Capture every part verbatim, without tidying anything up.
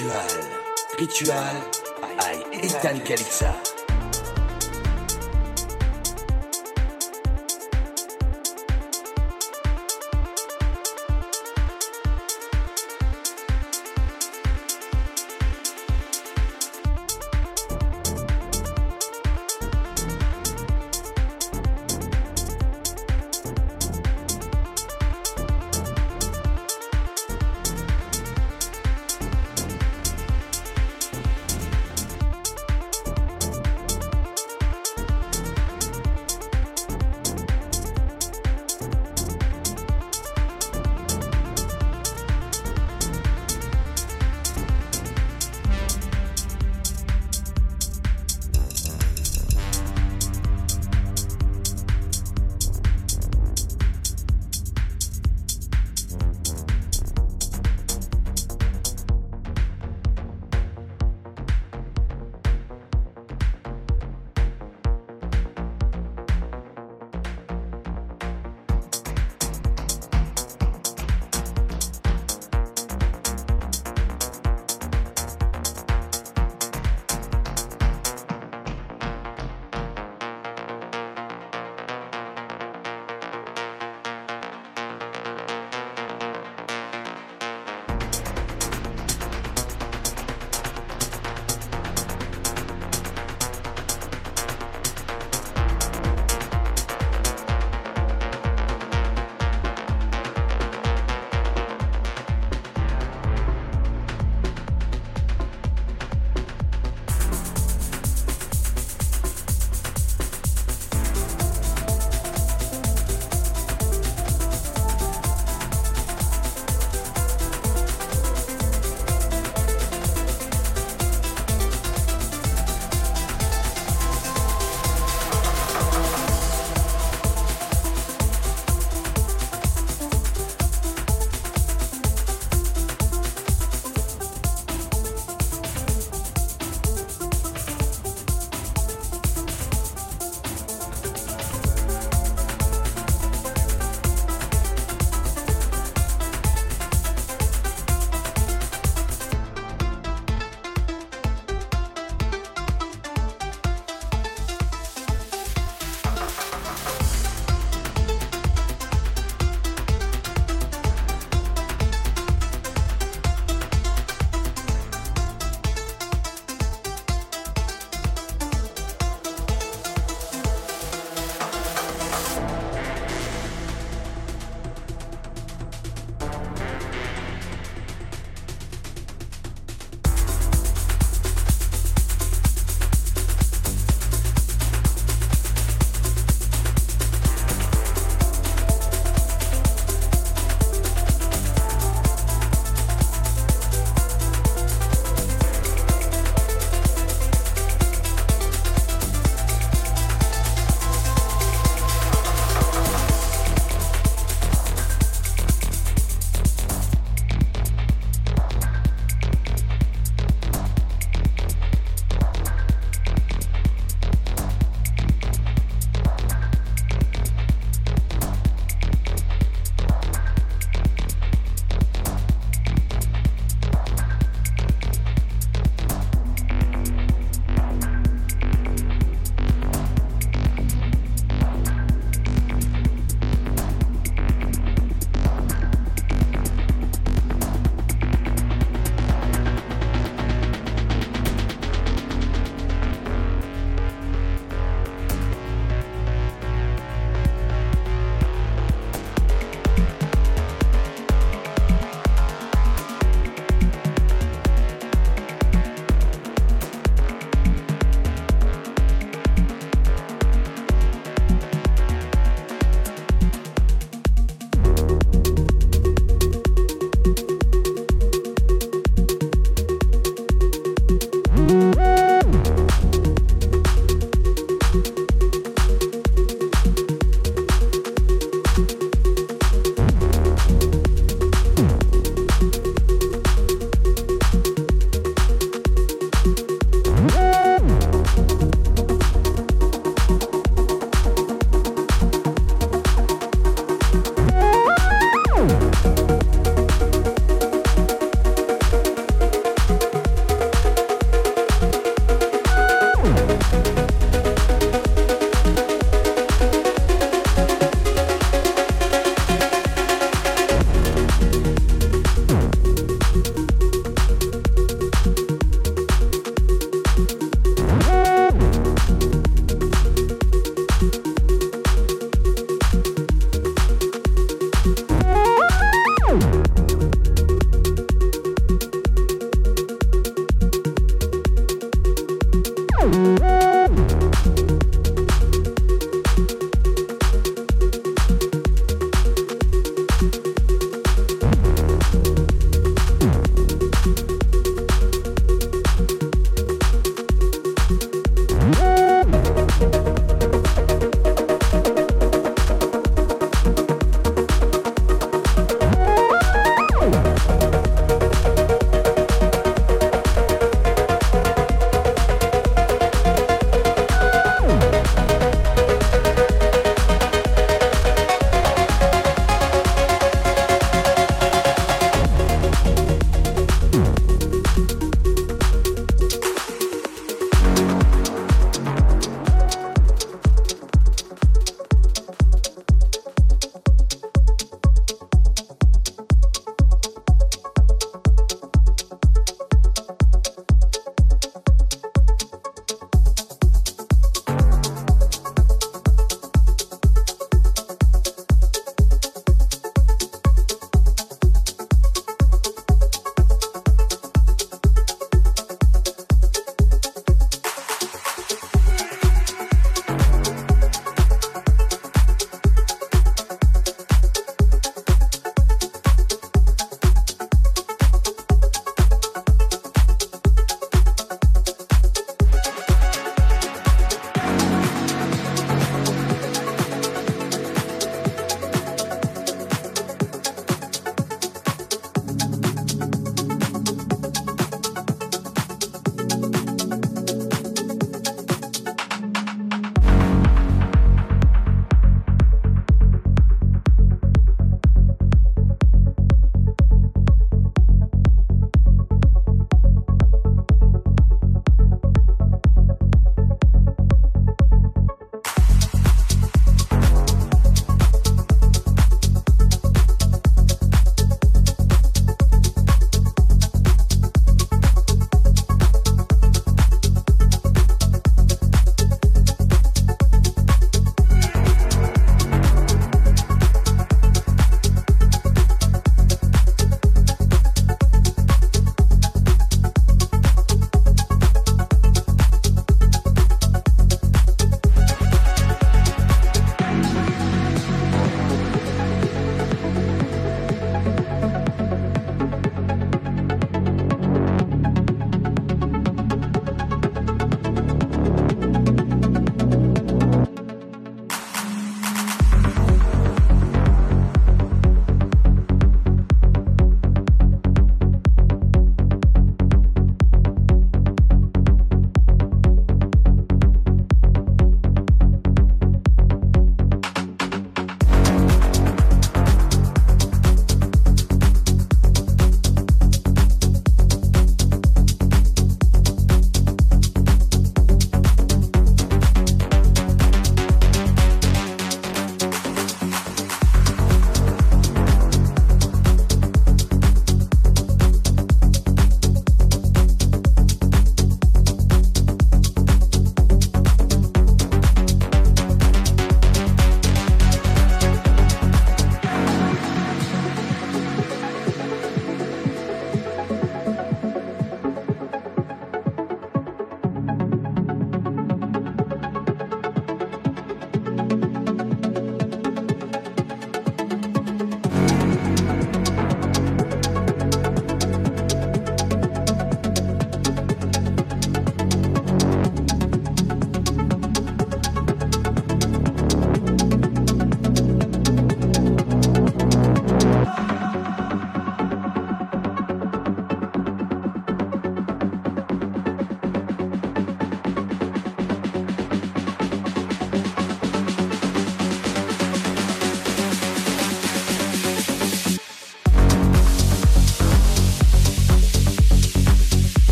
Ritual, Ritual, by Ethan Kalixa.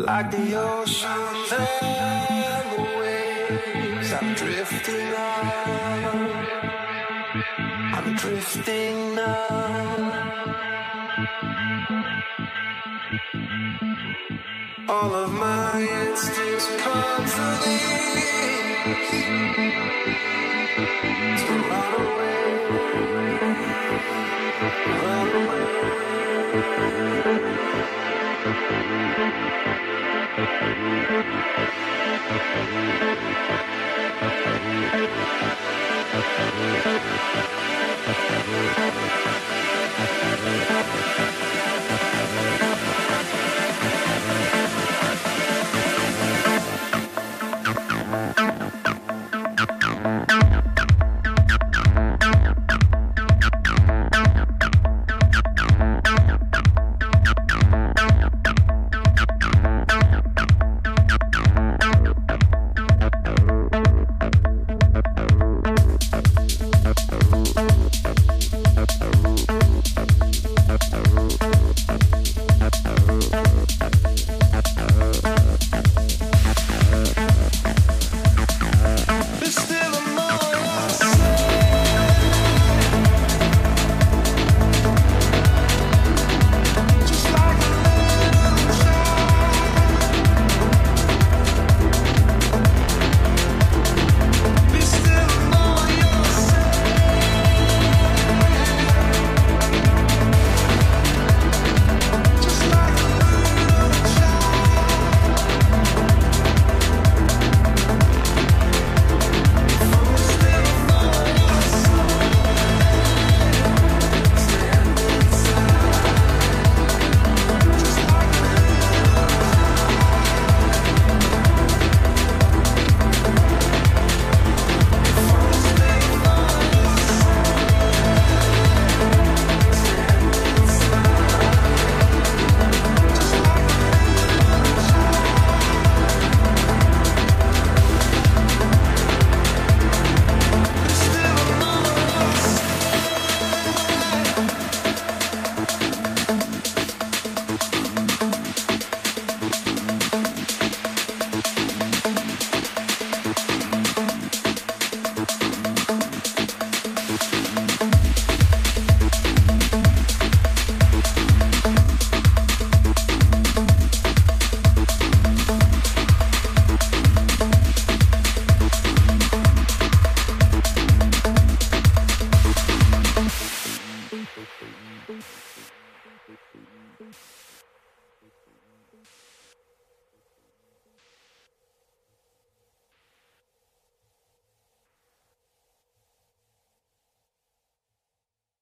Like the oceans and the waves, I'm drifting on, I'm drifting on. All of my instincts come to these, to run away, run away. Thank you.